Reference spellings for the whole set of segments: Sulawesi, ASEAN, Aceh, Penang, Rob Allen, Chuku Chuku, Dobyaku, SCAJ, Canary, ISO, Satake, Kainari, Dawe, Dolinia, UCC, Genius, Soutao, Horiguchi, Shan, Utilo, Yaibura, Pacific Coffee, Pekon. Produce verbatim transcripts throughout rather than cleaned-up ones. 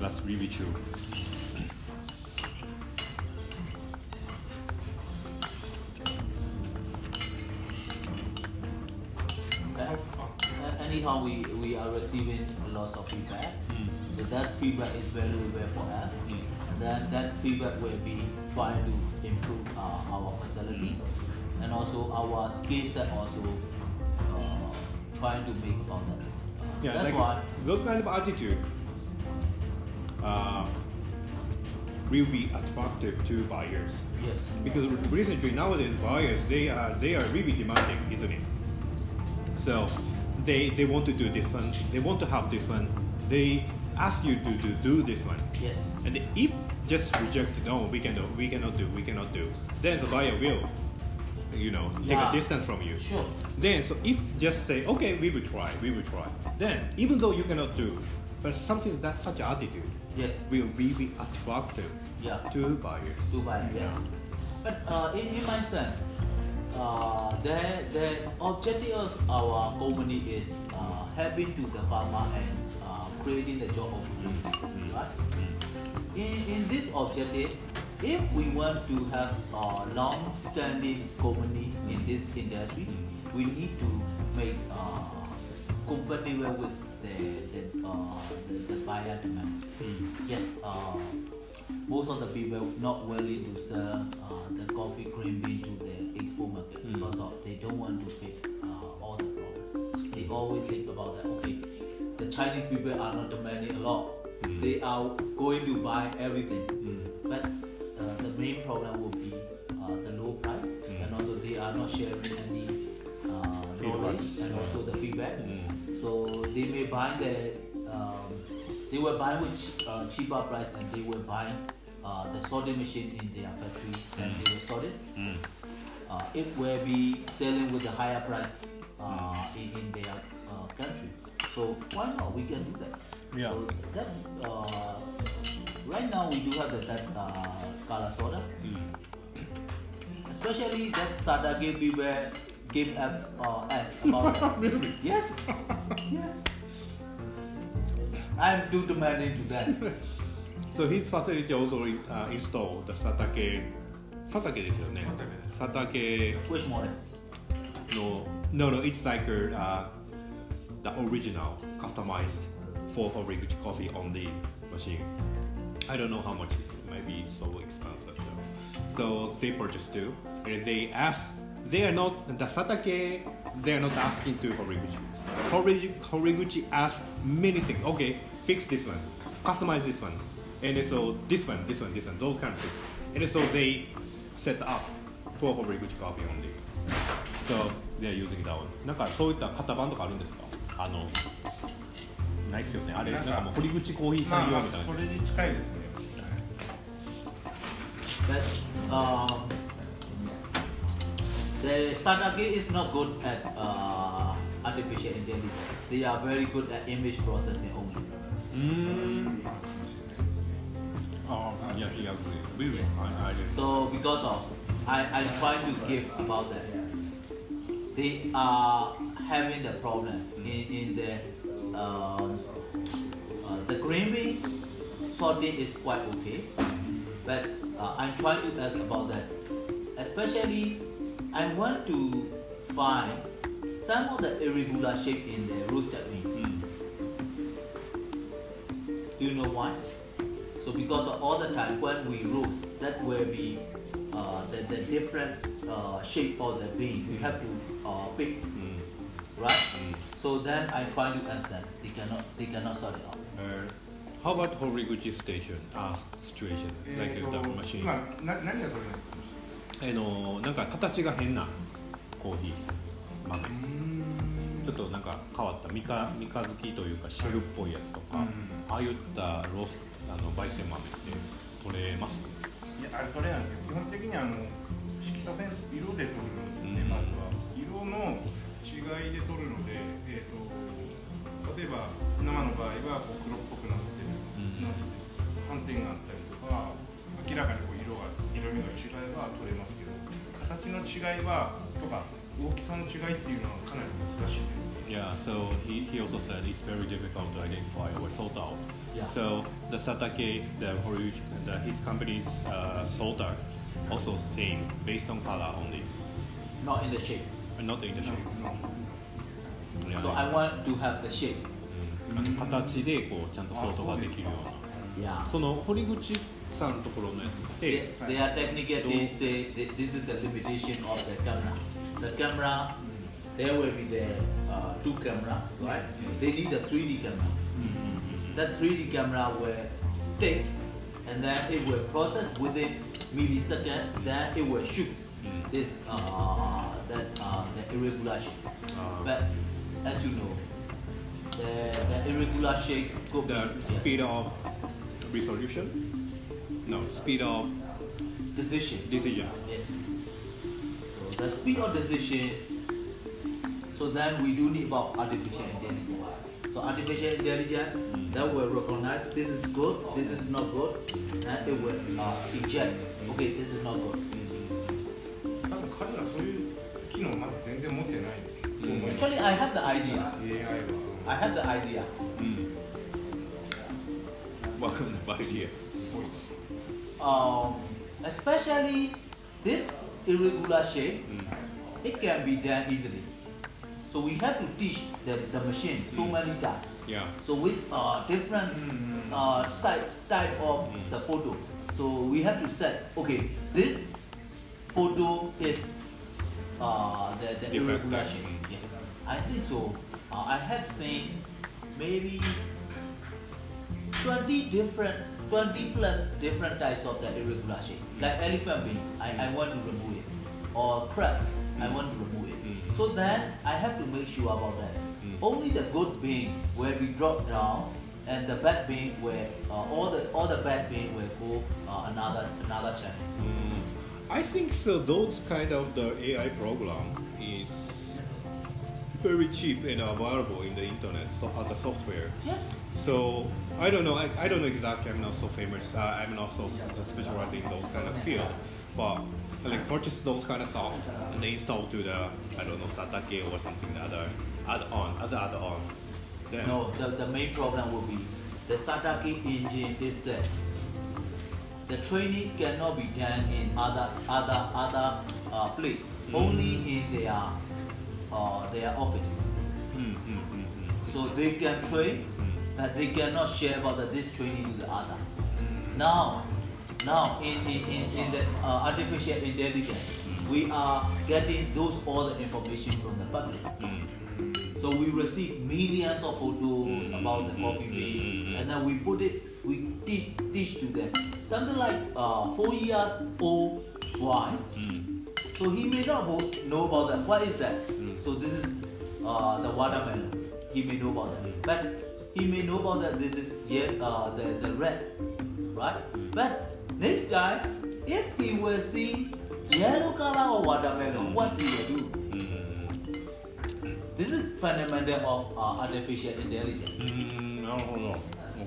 That's really true. Uh, anyhow, we, we are receiving lots of feedback. Mm. So that feedback is valuable for us. Mm. And then that feedback will be trying to improve uh, our facility. Mm. And also our skill set also uh, trying to make on that. Uh, yeah, that's like why. Those kind of attitude Uh, will be attractive to buyers. Yes. Because recently nowadays buyers they are they are really demanding, isn't it? So they they want to do this one. They want to have this one. They ask you to do, do this one. Yes. And if just reject, no, we cannot, we cannot do, we cannot do. Then the buyer will, you know, take yeah. a distance from you. Sure. Then so if just say okay, we will try, we will try. Then even though you cannot do. But something that such attitude yes. will really attractive yeah. to buyers. To buyers, yes. Yeah. But uh, in, in my sense, uh, the, the objective of our company is uh, helping to the farmer and uh, creating the job opportunity. Right? In, in this objective, if we want to have a long-standing company in this industry, we need to make uh, compatible with the, the, uh, the, the buyer demand. Mm. Yes, uh, most of the people not willing to sell uh, the coffee green bean to the export market mm. because of they don't want to fix uh, all the problems. They always think about that, okay, the Chinese people are not demanding a lot. Mm. They are going to buy everything. Mm. But uh, the main problem will be uh, the low price mm. and also they are not sharing any uh, knowledge and also the feedback. Mm. So they may buy the, um, they were buying with ch- uh, cheaper price and they were buying uh, the soldering machine in their factory mm. and they were soldering. Mm. Uh, it will be selling with a higher price uh, in, in their uh, country. So why not? We can do that. Yeah. So that, uh, right now we do have the, that uh, color soda. Mm. Especially that Satake beaver. Give up uh, us about that. Really? Yes. Yes. I am too demanding to that. So his facility also uh, installed the Satake. Satakeですよね。Satake. Which model? No, no, no. It's like uh, the original, customized for Horiguchi coffee on the machine. I don't know how much. Maybe it's so expensive though. So they purchased too, and they asked. They are not the Satake. They are not asking to Horiguchi. Horiguchi, Horiguchi asks many things. Okay, fix this one, customize this one, and so this one, this one, this one, those kind of things. And so they set up for Horiguchi coffee only. So they are using that one. なんかそういった型番とかあるんですか？あのないっすよね。あれなんかもうHoriguchiコーヒー専用みたいな。まあ、それに近いですね。That, um, The Satake is not good at uh, artificial intelligence. They are very good at image processing only. Mm. Oh, yeah, yeah, we will. Yes. So because of, I, I try to give about that. They are having the problem in, in the, uh, uh, the green beans sorting is quite okay. But uh, I'm trying to ask about that. Especially, I want to find some of the irregular shape in the roasted bean. Mm. Do you know why? So because of all the time when we roast, that will be uh, the, the different uh, shape of the bean. Mm. You have to uh, pick, mm. right? Mm. So then I try to ask them. They cannot, they cannot sort it out. Uh, how about Horiguchi station uh, situation? Like uh, the machine. What? えのなんか形が変なコーヒー豆ちょっとなんか変わった三日、三日月というか汁っぽいやつとか、はい、ああいったロースあの焙煎豆って取れますか？いやあれ取れないんですよ。基本的にあの色差線色で取るので、うん、まずは色の違いで取るので、えー、と例えば生の場合はこう黒っぽくなってる、うん、斑点があったりとか明らかにこう色が色味が違えば取れますけど、形の違いはとか大きさの違いっていうのはかなり難しいです。Yeah, so he, he also said it's very difficult to identify with Soutao. Yeah. So the Satake, the Horiguchi, the, his company's uh, Soutao, also same, based on color only. Not in the shape. Not in the shape. No. Yeah. So I want to have the shape. 形でこうちゃんとSoutaoができるような。その堀口さんのところのやつで。They are technical. They say that this is the limitation of the camera. The camera.There will be the uh, two camera, right? They need a three D camera. Mm-hmm. That three D camera will take, and then it will process within millisecond. Then it will shoot this uh, that uh, the irregular shape. Uh, but as you know, the, the irregular shape could be the speed of resolution. No, speed of decision. Decision. Yes. So the speed of decision.So then we do need about artificial intelligence. So artificial intelligence that will recognize this is good, this is not good, and it will reject. Okay, this is not good. まず彼らそういう機能をまず全然持ってないです。Actually, I have the idea. I have the idea. What kind of idea? Um, especially this irregular shape, it can be done easily.So we have to teach the, the machine so many times. Yeah. So with uh, different uh, type of the photo. So we have to set, okay, this photo is uh, the, the irregular shape. Yes. I think so. Uh, I have seen maybe twenty different, twenty plus different types of the irregular shape. Like elephant wing, I, I want to remove it. Or crabs, I want to remove it.So then I have to make sure about that. Mm. Only the good beam will be dropped down, and the bad beam will uh, all the all the bad beam will go uh, another another channel. Mm. I think so. Those kind of the A I program is very cheap and available in the internet so, as a software. Yes. So I don't know. I, I don't know exactly. I'm not so famous. Uh, I'm not so specialized in those kind of fields, but.Like purchase those kind of songs and they install to the I don't know Satake or something other add on as add on. Then no, the the main problem will be the Satake engine is set. The training cannot be done in other other other uh, place. Mm. Only in their uh, their office. Mm, mm, mm, mm. So they can train, mm. but they cannot share about the, this training to the other. Mm. Now.Now, in, in, in, in the uh, artificial intelligence, mm. we are getting those all the information from the public. Mm. So we receive millions of photos mm. about the coffee bean, mm. and then we put it, we teach, teach to them. Something like uh, four years old wines. Mm. So he may not know about that. What is that? Mm. So this is uh, the watermelon. He may know about that. But he may know about that this is yet, uh, the, the red, right? But,Next time, if he will see yellow color or watermelon, what he will do? Mm-hmm. This is fundamental of uh, artificial intelligence. Mm, no, no, no.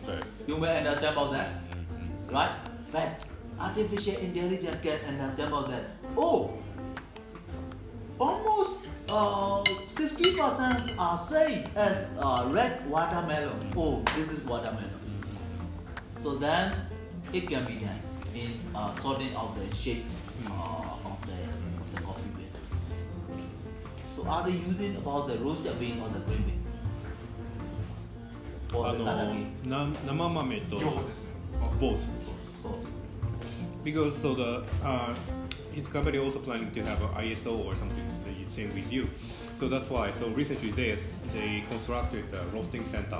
Okay. You may understand about that, mm-hmm. right? But artificial intelligence can understand about that. Oh, almost uh, sixty percent are same as uh, red watermelon. Oh, this is watermelon. So then it can be done.In uh, sorting out the shape uh, of, the, of the coffee bean. So are they using about the roasted bean or the green bean? Or the Satake? Namamame to both. Both. Because so the, uh, his company also planning to have an I S O or something same with you. So that's why, so recently they, they constructed a roasting center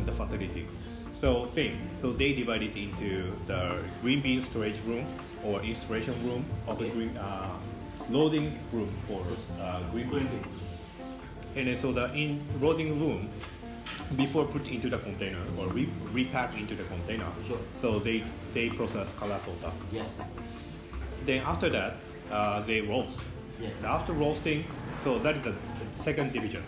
in the facility.So same. So they divided into the green bean storage room or installation room or the green uh, loading room for uh, green beans. And then so the in loading room before put into the container or re repack into the container. Sure. So they they process color soda. Yes. Then after that, uh, they roast. Yes. After roasting, so that is the second division.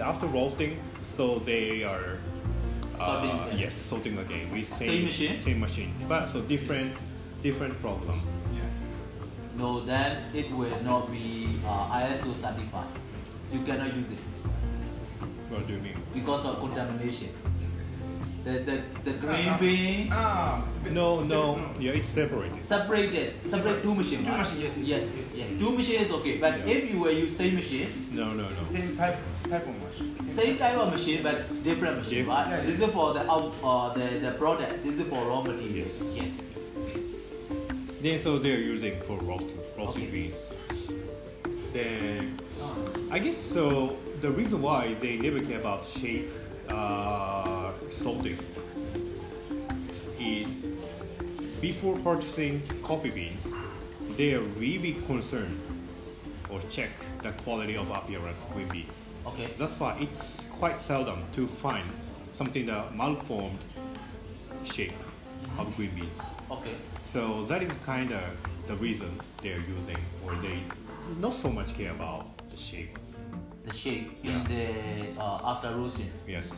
After roasting, so they are.Uh, yes, sorting again with same, same machine, same machine, but so different, different problem. Yeah. no, then it will not be uh, I S O certified. You cannot use it. What do you mean? Because of contamination. The, the, the green uh, bean... Uh, no, no, yeah, it's separated. Separated, separate two machines. Two machines, yes. Yes, yes, yes. yes. Two machines is okay, but yeah. if you will use same machine... No, no, no. Same type, type of machine. Same type of machine, but different machine, different. right? Yeah, yeah. This is for the, out, uh, the, the product, this is for raw material. Yes. yes. Then, so they're using for roasting, roasting okay. beans. Then, I guess so, the reason why is they never care about shape, uh, salting, is before purchasing coffee beans, they are really concerned or check the quality of appearance with beans. Okay. That's why it's quite seldom to find something that malformed shape of green beans. Okay. So that is kind of the reason they are using, or they not so much care about the shape. The shape yeah. in the uh, after roasting. Yes,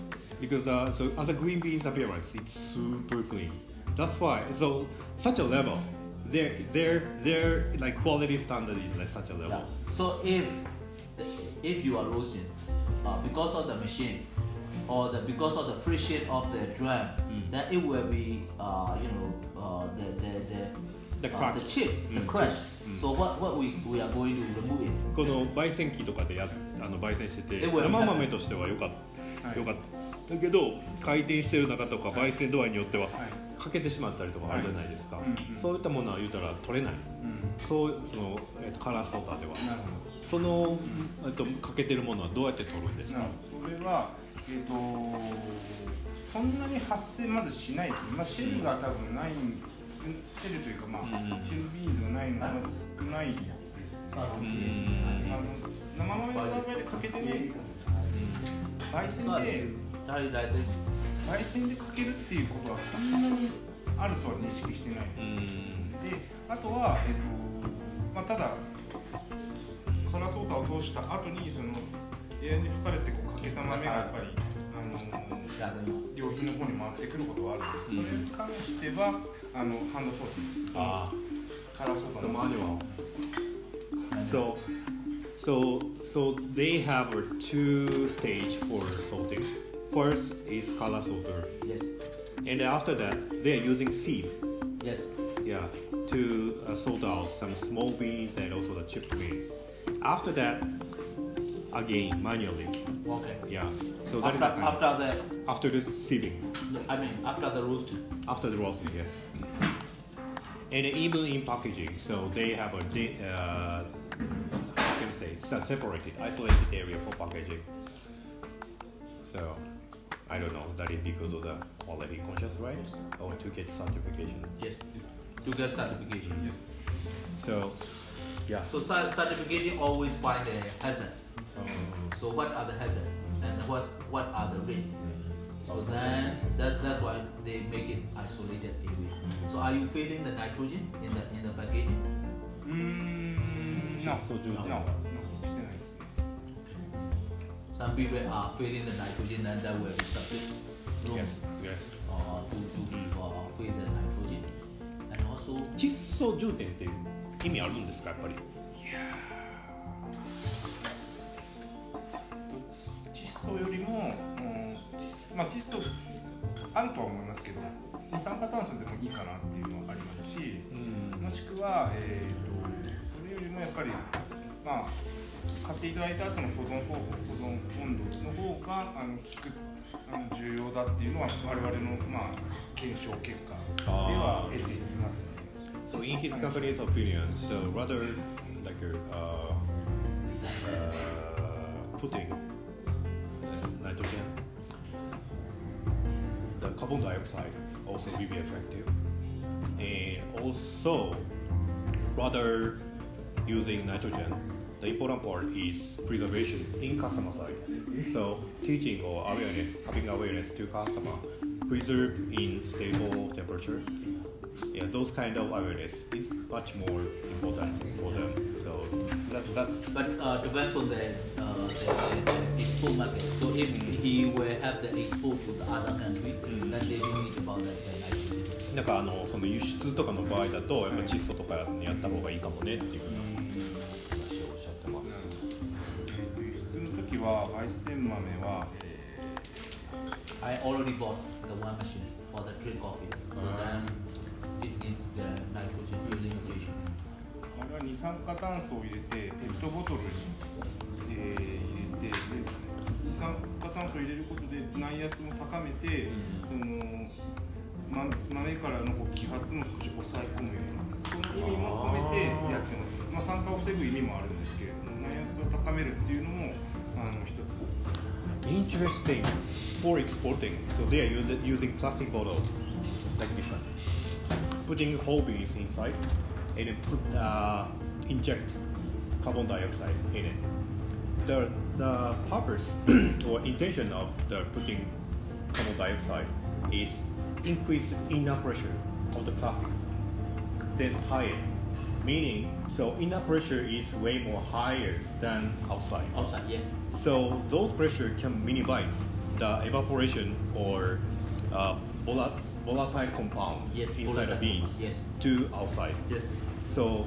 because uh, so as a green bean's appearance, it's super clean. That's why. So such a level, their their their like quality standard is like such a level. Yeah. So if if you are roasting, uh, because of the machine. Or the, because of the friction of the drum, mm. that it will be, uh, you know, uh, the the the, the, uh, the chip, mm. the crush. Mm. So what what we we are going to remove it. この焙煎機とかでやあの焙煎してて生豆としては良かった良かった。だけど回転してる中とか焙煎度合いによっては欠けてしまったりとかあるじゃないですか。そういったものは言うたら取れない。そうそのえっとカラーソーダでは。そのえっと欠けてるものはどうやって取るんですか。それはえー、とそんなに発生まずしないですね、まあ、汁が多分ないんです、汁というか、まあ、汁ビーズがないのが少ないですね、生豆の段階でかけてね、焙煎で、焙煎でかけるっていうことはそんなにあるとは認識してないです。で、あとは、えーとまあ、ただ、カラソータを通した後にそのエアに吹かれてこうかけた豆がやっぱりあの料品の方に回ってくることはあるんです。それに関してはあのハンドソース、あカラーソースの周りは。So, so, so they have a two stage for salting. First is color salter. Yes. And after that, they are using sieve. Yes. Yeah. To uh, sort out some small beans and also the chipped beans. After that.Again, manually. Okay. Yeah. So after, that after the after the sieving. I mean, after the roasting. After the roasting, yes. And even in packaging, so they have a de- uh, how can I say it's a separated, isolated area for packaging. So I don't know. That is because of the quality conscious, right? Yes. Or to get certification. Yes. To get certification. Yes. So yeah. So certification always find a hazard.So what are the hazards and what's, what are the risks? So then that, that's why they make it isolated area. So are you feeling the nitrogen in the in the packaging? Mm, no, no, no. Some people are feeling the nitrogen and that will be subject to yes. yes. uh, to to be uh, feel the nitrogen and also. 窒素充填って意味あるんですかやっぱり？よりも、うん、まあ窒素あるとは思いますけど、二酸化炭素でもいいかなっていうのはありますし、うん、もしくは、えーと、それよりもやっぱり、まあ、買っていただいた後の保存方法、保存温度の方があの効くあの重要だっていうのは我々の、まあ、検証結果では得ています、ね。So in his company's opinion, so rather like a, uh, uh, putting nitrogen. The carbon dioxide also will be effective, and also rather using nitrogen, the important part is preservation in customer side. So teaching or awareness, having awareness to customer, preserve in stable temperature. Yeah, those kind of awareness is much more important for them. So that, that's but uh, depends on the, uh, the, the export market. So if mm. he will have the export to the other country, mm. then they don't need about that. Then なんかあのその輸出とかの場合だとやっぱ窒素とかやった方がいいかもねっていう話をおっしゃってます。輸出の時は焙煎豆は I already bought the one machine for the drip coffee so then it needs the nitrogen filling station。 あれは二酸化炭素を入れてペットボトルに、えー、入れて二酸化炭素を入れることで内圧も高めて、うん、そのま、豆からのこう揮発も少し抑え込むようなその意味も込めてやってます、まあ、酸化を防ぐ意味もあるんですけれども内圧を高めるっていうのもあの一つ。 Interesting for exporting so they are using plastic bottle like this one putting whole beans inside and then put、uh, inject carbon dioxide in it. The the purpose or intention of the putting carbon dioxide is increase inner pressure of the plastic, then tie it. Meaning, so inner pressure is way more higher than outside. Outside, yes. So those pressure can minimize the evaporation or uh, volatile compound yes, inside volatile. the beans yes. to outside. Yes. So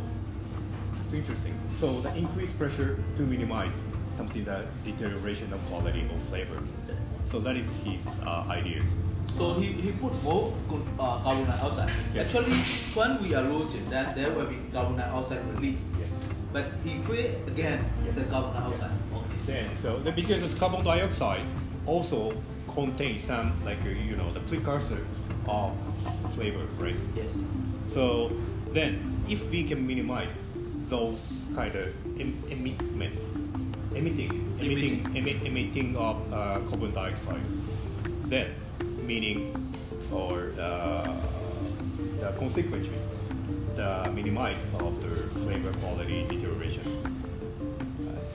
it's interesting. So the increased pressure to minimize something that deterioration of quality or flavor. Yes. So that is his uh, idea.So he, he put more uh, carbon dioxide. Yes. Actually, when we are roasted, then there will be carbon dioxide release. Yes. But he weigh again yes. the carbon dioxide. Yes. Okay. Then so then because the carbon dioxide also contains some like you know the precursor of flavor, right? Yes. So then if we can minimize those kind of em- emitment, emitting, emitting, emitting, emitting of uh, carbon dioxide, then.Meaning or the, the consequently the minimize of the flavor quality deterioration. I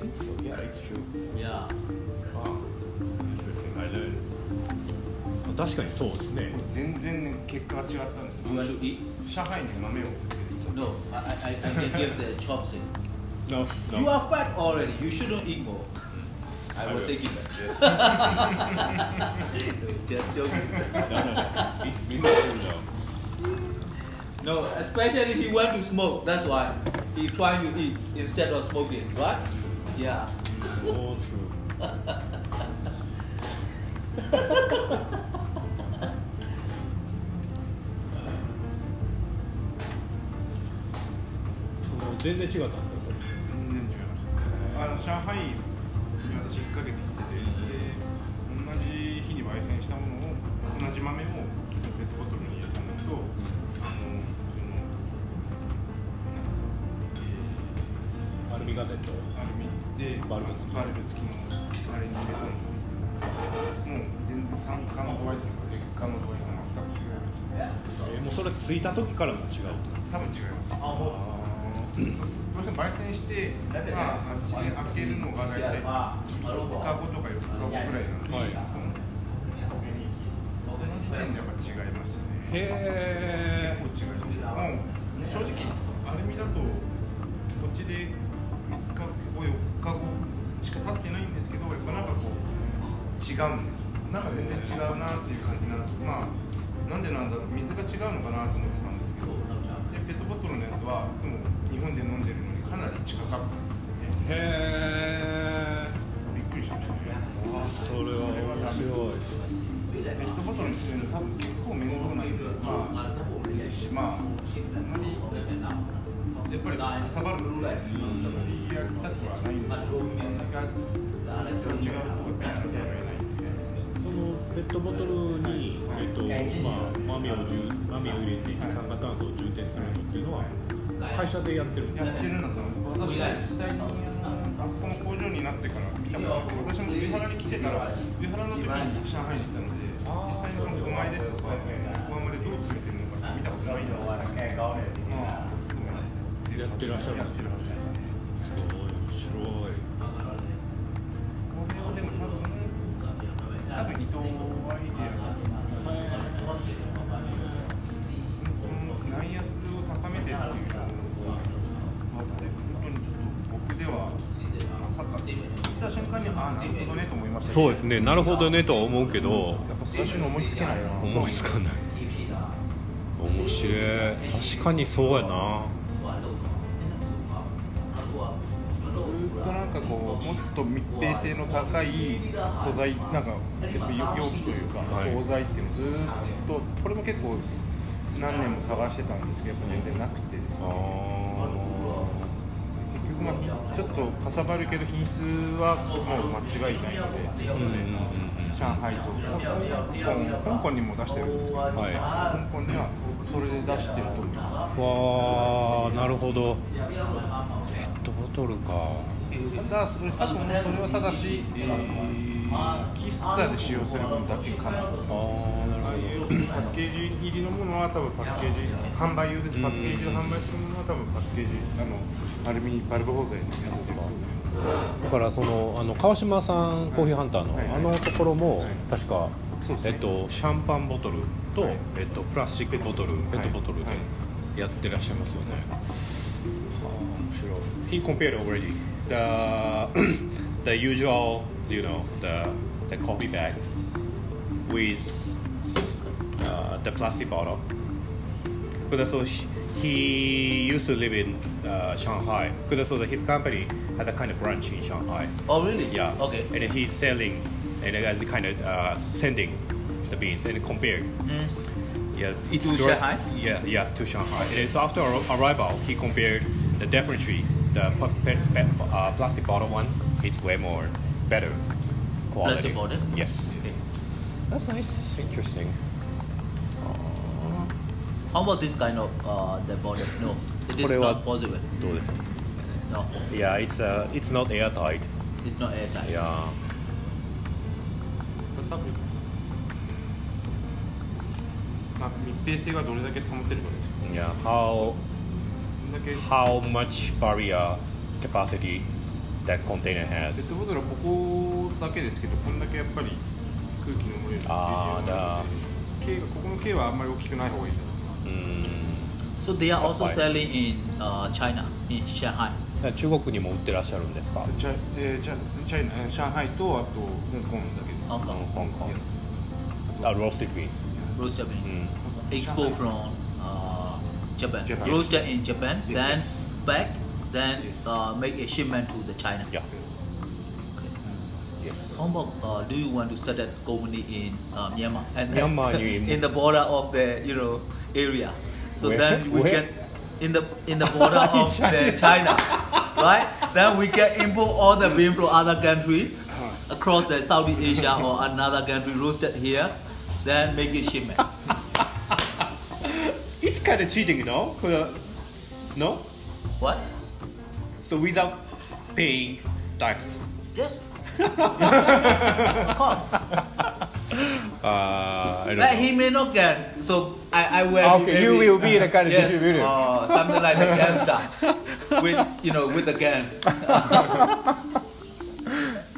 think so. Yeah, it's true. Yeah. Wow. Interesting. I learned. 確かにそうですね。全然ね結果が違ったんです。上海に豆を。No, I I I can give the chopstick. No, no. You are fat already. You shouldn't eat more.I will take it back. Yes. Just joking. No, no, no. It's been cool now. No, especially he want to smoke. That's why he trying to eat instead of smoking. Right? Yeah. So true. So, 全然違ったんだよ。全然違いました。あの上海。私引っ掛けてきてて、同じ日に焙煎したものを同じ豆をペットボトルに入れたのと、あのそのえー、アルミガゼット、アルミでバルブ付きのあれに入れたのと、もう全然酸化の度合いとか劣化の度合いが全く違います、ね。えー、もうそれついた時からも違うと。多分違います。あもうどうしても焙煎して、まあ、開けるのが大体いっかごとかよっかごぐらいなんですけど、はい、その時点でやっぱ違いましたね。へー、結構違いました。もう正直アルミだとこっちでみっかごよっかごしか経ってないんですけど、やっぱなんかこう違うんですよ。なんか全然違うなっていう感じな、まあ、なんでなんだろう、水が違うのかなと思ってたんですけど、でペットボトルのやつはいつも日本で飲んでるのにかなり近かったんですよね。へー、びっくりしましたね。あ、それは面白い。ペットボトルにするの多分結構面倒な色とかですし、まあやっぱりかさばるぐらいやったくはないんですけど、あれと違う方がやらざるを得ないんで、そのペットボトルに、えっとまあ、豆を豆を入れて二酸化炭素を充填するっていうのは会社でやってるんです、ね、やってるんだと思う。私は実際にあそこの工場になってから見たことある。私も上原に来てたら、上原の時に上海に来たので、実際にその土米ですとか小浜でどう詰めてるのか見たことないんだ。やってらっしゃるんです。すごい面白い。これはでも多分多分伊藤のアイデアが内圧を高めてっていう、僕ではまさか聞いた瞬間にああなるほどねと思いました。そうですね、なるほどねとは思うけど、やっぱ最初に思いつけないな。思いつかない。お面白い。確かにそうやな。ずっとなんかこうもっと密閉性の高い素材なんか容器というか鋼材っていうのずっとこれも結構何年も探してたんですけどやっぱ全然なくてですね。結局まあちょっとかさばるけど品質はもう間違いないので、うんうん上海と香港にも出してるんですけど、はい、香港にはそれで出してると思います。わー、なるほど。ペットボトルか。ただそれ、あとね、それはただし、えー、喫茶で使用する分だけかな。あー、なるほど。パッケージ入りのものは多分パッケージ販売用です。パッケージを販売するものは多分パッケージあのアルミバルブ保全になってる。だからそのあの川島さんコーヒーハンターのあのところも確かえっとシャンパンボトルとえっとプラスチックボトルペットボトルでやってらっしゃいますよね。面白い。He compared already the the usual you know the the coffee bag with the plastic bottle. But also he used to live in Shanghai. Because also his company.has a kind of branch in Shanghai. Oh, really? Yeah. Okay. And he's selling and uh, kind of uh, sending the beans and comparing. Mm. Yeah, it's to dry, Shanghai? Yeah, yeah, to Shanghai. And so after our arrival, he compared the differently. The pe- pe- uh, plastic bottle one is way more better quality. Plastic bottle? Yes. Okay. That's nice. Interesting. Uh, How about this kind of uh, the bottle? No, it is not possible. No. Yeah, it's uh, it's not airtight. It's not airtight. Yeah. But probably. まあ、密閉性がどれだけ保てるかですか。Yeah. How how much barrier capacity that container has. ペットボトルはここだけですけど、こんだけやっぱり空気の漏れる。ああ、だ。K がここの K はあんまり大きくない方がいい。うん。So they are also selling in uh, China, in Shanghai.中国にも売ってらっしゃるんですか？チャ、えー、チャ、チャイナ、上海とあと香港だけです。香港、香港。あ、ロースティックビーンズ。ロースティックビーンズ。Export from uh, Japan. Japan. Roasted in Japan, yes. then back, then yes. uh, make a shipment to the China. Yeah. Okay. Yes. How about uh, do you want to set up company in uh, Myanmar and Myanmar in, in the border of the you know area? So where? then we where? can.In the in the border of China. The China, right? Then we can import all the beans from other country across the Southeast Asia or another country roasted here, then make it shipment. It's kind of cheating, you know? No? What? So without paying tax? Yes. Of course. Uh, but he may not get, so I, I will. Okay, you will be the kind of yes, distributor. Uh, something like the gangster, with you know, with the gang.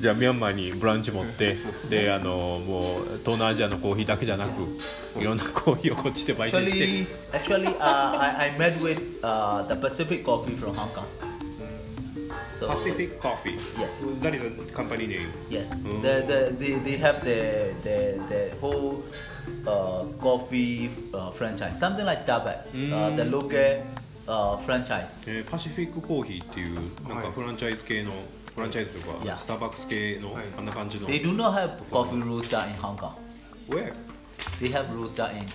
じゃあミャンマーにブランチ持って、であのもう東南アジアのコーヒーだけじゃなく、いろんなコーヒーをこっちで売店して。Actually, actually, uh, I I met with uh, the Pacific Coffee from Hong Kong.So, Pacific Coffee. Yes. That is the company name. Yes. Mm. The, the, they they have the the the whole uh, coffee uh, franchise. Something like Starbucks. Mm. Uh, the local uh, franchise. Eh, Pacific Coffee っていうなんかフランチャイズ系のフランチャイズとかスターバックス系のあんな感じの。They do not have coffee roaster in Hong Kong. Where? They have roaster in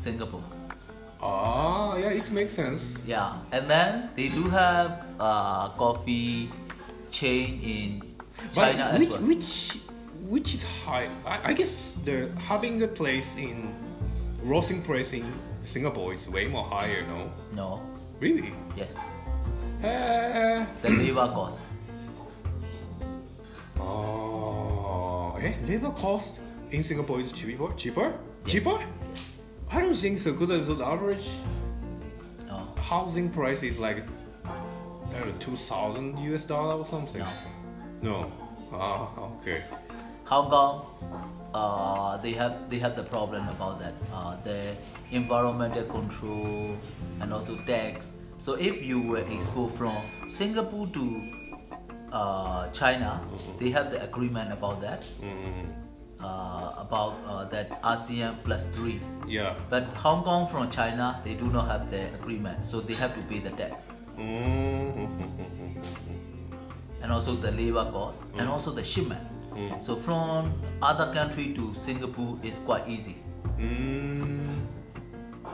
Singapore.Ah, yeah, it makes sense. Yeah, and then they do have uh, coffee chain in China but which, as well. Which, which is high? I, I guess the having a place in roasting place in Singapore is way more higher, no? No. Really? Yes. Uh, the labor cost. Ah, eh, labor cost in Singapore is cheaper? Cheaper? Yes. Cheaper?I don't think so, because the average、oh. housing price is like I don't know, two thousand US dollars or something. No. No. Ah, okay. Hong Kong, uh, they have they have the problem about that, uh, the environmental control and also tax. So if you were export from Singapore to uh, China, mm-hmm. they have the agreement about that. Mm-hmm. uh, about uh, that ASEAN plus three. Yeah. But Hong Kong from China, they do not have the agreement, so they have to pay the tax. Mm-hmm. And also the labor cost, mm-hmm. and also the shipment. Mm-hmm. So from other country to Singapore is quite easy. Mm-hmm.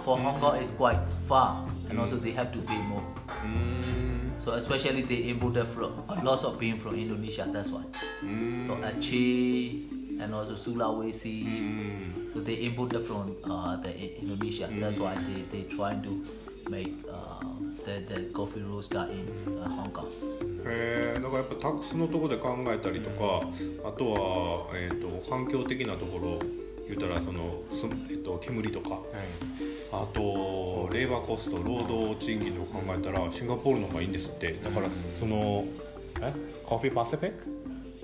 For Hong Kong it's quite far, and mm-hmm. also they have to pay more. Mm-hmm. So especially they imported from a lot of beans from Indonesia. That's why. Mm. So Aceh and also Sulawesi. Mm. So they imported from uh, the Indonesia. Mm. That's why they they trying to make uh, the the coffee roaster in uh, Hong Kong. へえ、だからやっぱタックスのところで考えたりとか、あとはえっと環境的なところ言ったらそのすえっと煙とか。はい、あとレーバーコスト、労働賃金とか考えたらシンガポールの方がいいんですって。だからそのえコーヒーパシフィック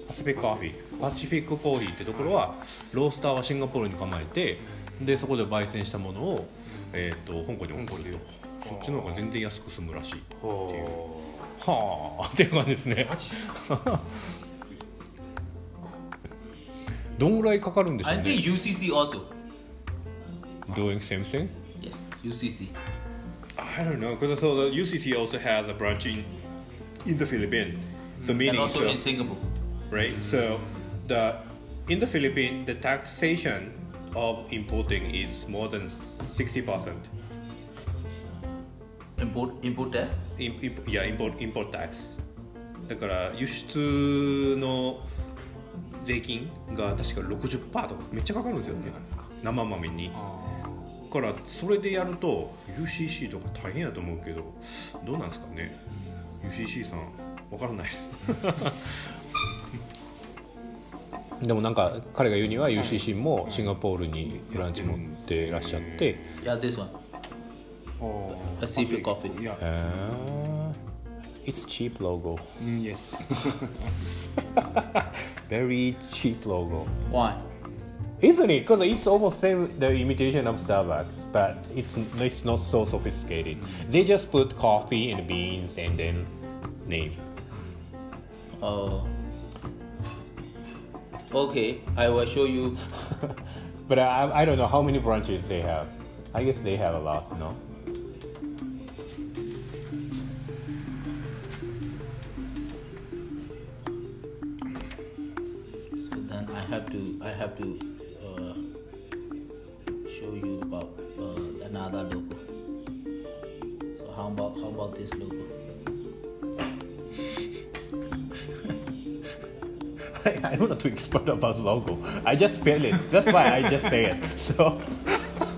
パシフィックコーヒーパシフィックコーヒーってところはロースターはシンガポールに構えて、でそこで焙煎したものを、えー、と香港に送ると、そっちの方が全然安く済むらしいっていう、はあっていう感じですね。マジっすか。どんぐらいかかるんでしょうね。 I think ユーシーシー also doing same thing. Yes, U C C. I don't know, because so the U C C also has a branch in, in the Philippines. So meaning, and also so, in Singapore. Right? So the in the Philippines, the taxation of importing is more than sixty percent. Import, import tax? In, imp, yeah, import, import tax. だから輸出の税金が確か ろくじゅっパーセント とかめっちゃかかるんですよね。生豆に。からそれでやると ユーシーシー とか大変やと思うけど、どうなんですかね、うん、ユーシーシー さん分からないですでもなんか彼が言うには ユーシーシー もシンガポールにブランチ持っていらっしゃって、いや、this one Pacific Coffee. Yeah. Uh, it's cheap logo. Mm, yes. Very cheap logo. Why?Isn't it? Because it's almost same the imitation of Starbucks, but it's it's not so sophisticated. They just put coffee and beans and then name. Oh. Okay, I will show you. But I I don't know how many branches they have. I guess they have a lot, no? So then I have to I have to.you about uh, another logo. So how about how about this logo? I, I don't know to expert about logo. I just spell it. That's why I just say it. So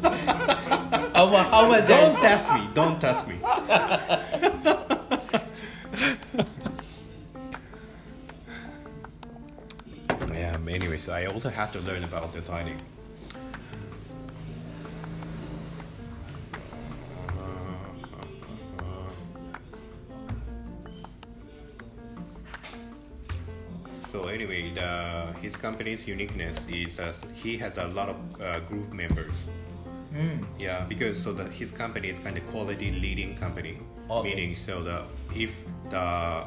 how, how much don't test me. Don't test me. Yeah. Anyway, so I also had to learn about designing.So anyway, the, his company's uniqueness is uh, he has a lot of uh, group members. Mm. Yeah, because so the, his company is kind of quality leading company. Okay. Meaning, so the if the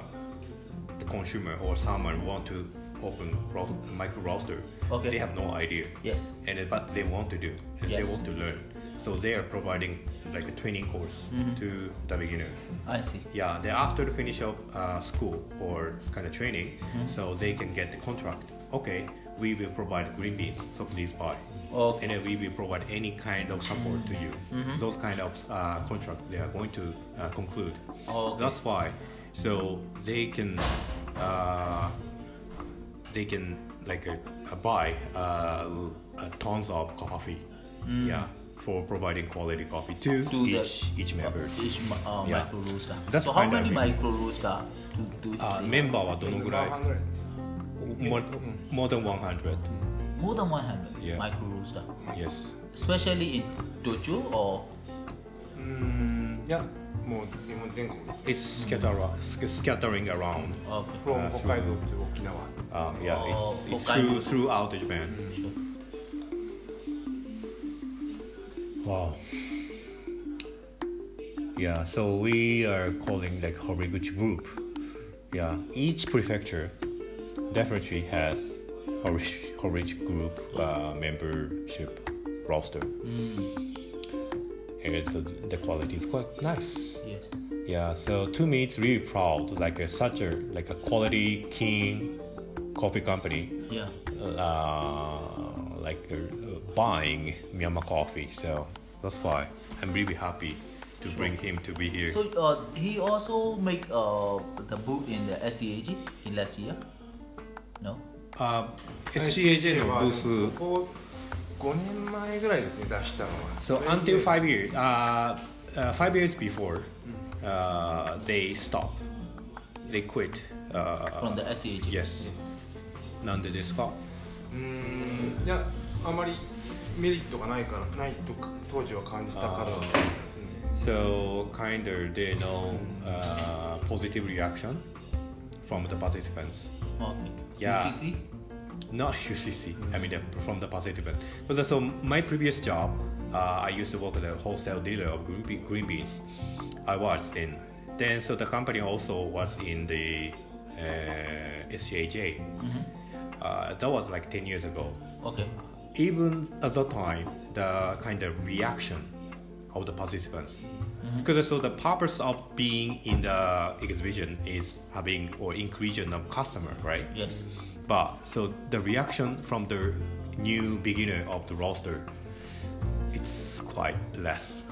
the consumer or someone want to open roster, micro roaster, okay. they have no idea. Yes. And but they want to do and yes. they want to learn. So they are providing like a training course mm-hmm. to the beginner. I see. Yeah, then after the finish of uh, school or kind of training, mm-hmm. so they can get the contract. Okay, we will provide green beans, so please buy. Okay. And then we will provide any kind of support to you. Mm-hmm. Those kind of uh, contracts they are going to uh, conclude. Okay. That's why, so they can, uh, they can like uh, uh, buy uh, uh, tons of coffee. Mm. Yeah.For providing quality coffee to, to each, the, each member. Each uh, yeah. micro roaster. That's so how many micro roaster? To, to uh, member wa dono gurai? More, more than one hundred. More than one hundred yeah. micro roaster. Yes. Especially in dojo or? Mm, yeah. It's scattering around. Okay. From uh, Hokkaido to Okinawa. Uh, yeah, it's, it's through, throughout Japan. Mm-hmm.Wow. Yeah, so we are calling like Horiguchi group. Yeah, each prefecture definitely has Horiguchi Group uh, membership roster. Mm. And it's, uh, the quality is quite nice. Yes. Yeah, so to me, it's really proud, like a, such a like a quality king coffee company. Yeah. Uh, like uh, buying Myanmar coffee, so that's why I'm really happy to sure. bring him to be here. So uh, he also make uh, the boot in the S C A J in last year. No. Uh, エスシーエージェー のブース。ここごねんまえぐらいですね出したのは。So until five years, uh, uh, five years before. Uh, they stop. They quit. Uh, From the S C A J. Yes. Nan de desu ka? Um, yeah, amari merit ga nai kara, nai to touji wa kanjita kara. So kind of they know uh, positive reaction from the participants. Okay. Yeah. U C C? Not U C C. I mean the, from the participants. But so my previous job, uh, I used to work as a wholesale dealer of green beans. I was in. Then, so the company also was in the uh, S C A J. Mm-hmm. Uh, that was like ten years ago. Okay. Even at that time, the kind of reaction of the participants. Mm-hmm. Because so the purpose of being in the exhibition is having or inclusion of customer, right? Yes. But so the reaction from the new beginner of the roster, it's quite less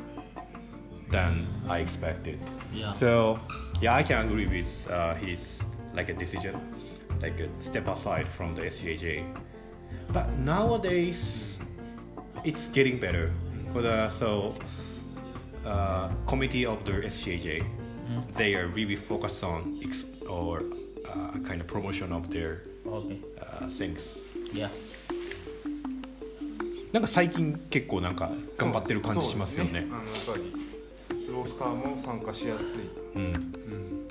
than I expected. Yeah. So, yeah, I can agree with uh, his like a decision, like a step aside from the S C A J. But nowadays, it's getting better. But, uh, so, uh, committee of the S C A J, mm. they are really focused on exp- or uh, kind of promotion of their okay. uh, things. Yeah. なんか最近結構なんか頑張ってる感じしますよね。そうですね。ロースターも参加しやすい。うん。うん。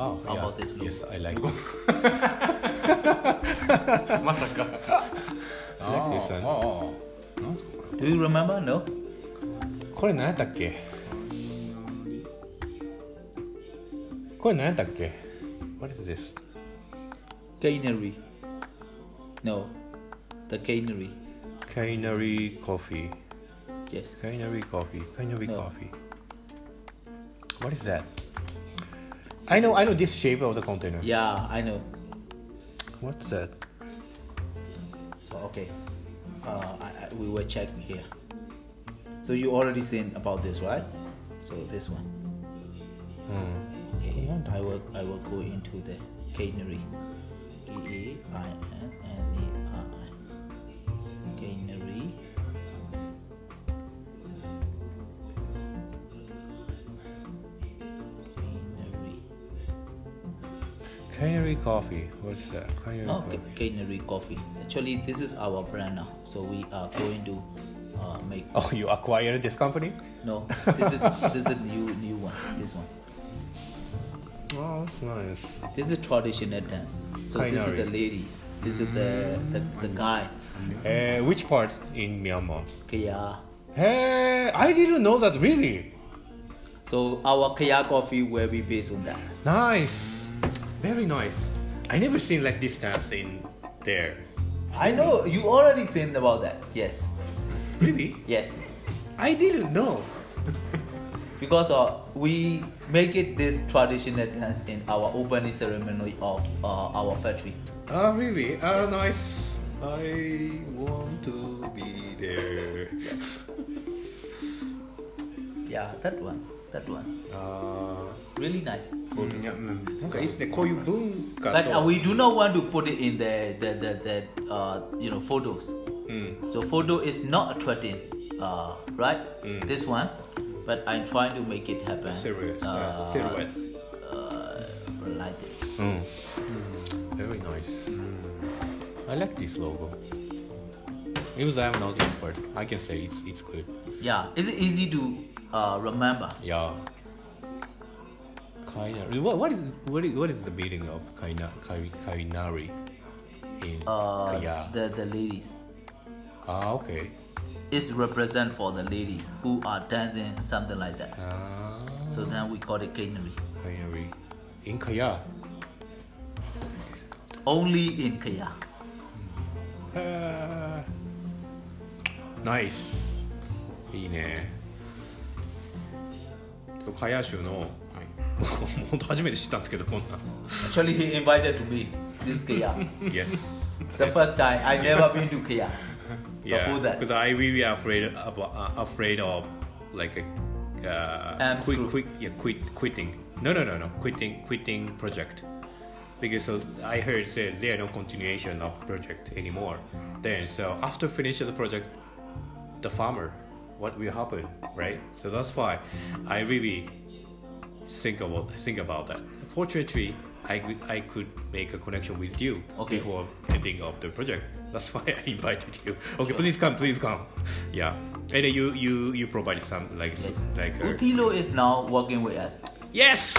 あ、あ、や。Yes, I like. まさか。ああ。なんすかこれ。Do you remember? No. これ何やったっけ？これ何やったっけ ？What is this? Canary. No. The Canary. Canary coffee. Yes. Canary coffee. Canary no. coffee. What is that? I know. I know this shape of the container. Yeah, I know. What's that? So okay, uh, I, I, we will check here. So you already seen about this, right? So this one. Hmm. Okay. I will. I will go into the Canary. K A I N N E. Canary. Canary. Canary coffee. What's that? Canary oh, coffee. Canary coffee. Actually, this is our brand now. So we are going to uh, make. Oh, you acquired this company? No, this is this is a new new one. This one. Oh, that's nice. This is traditional dance. So Canary. This is the ladies. This is the the, the guy. Uh, which part in Myanmar? Kayah. Hey, I didn't know that really. So our Kayah coffee will be based on that. Nice, very nice. I never seen like this dance in there. I know you already seen about that. Yes. Really? Yes. I didn't know. Because uh, we make it this traditional dance in our opening ceremony of uh, our factory. Oh really? Oh yes. Nice. I want to be there. Yes. Yeah, that one, that one. Uh, really nice. Mm, yeah, mm. Okay, it's the koyu bunka. But uh, we do not want to put it in the the the, the uh you know photos. Mm. So photo is not a threatening, uh right? Mm. This one, but I'm trying to make it happen. Serious, uh, yeah, silhouette. Uh, like this. Mm. Mm. Very nice. I like this logo. Even I am not expert, I can say it's it's good. Yeah, it's easy to uh, remember. Yeah. Kainari. What what is what is, what is the meaning of kaina kainari in uh, Kayah? The the ladies. Ah, okay. It's represent for the ladies who are dancing something like that. Ah. So then we call it kainari. Kainari. In Kayah. only in Kayah. Uh, nice. いいね。そう、Kayah州の、はい、本当初めて知ったんですけど、こんな。Actually, he invited to me this Kayah. Yes. The first time I've never been to Kayah. Yeah, because I really afraid of, uh, afraid of like a uh, quit, quit, yeah, quit, quitting. No, no, no, no, quitting, quitting project. Because uh, I heard say there are no continuation of project anymore. Then so after finish the project, the farmer, what will happen, right? So that's why I really think about think about that. Fortunately, I could I could make a connection with you okay. before ending of the project. That's why I invited you. Okay, please come, please come. Yeah, and uh, you you you provided some like yes. like. Uh, Utilo is now working with us. Yes.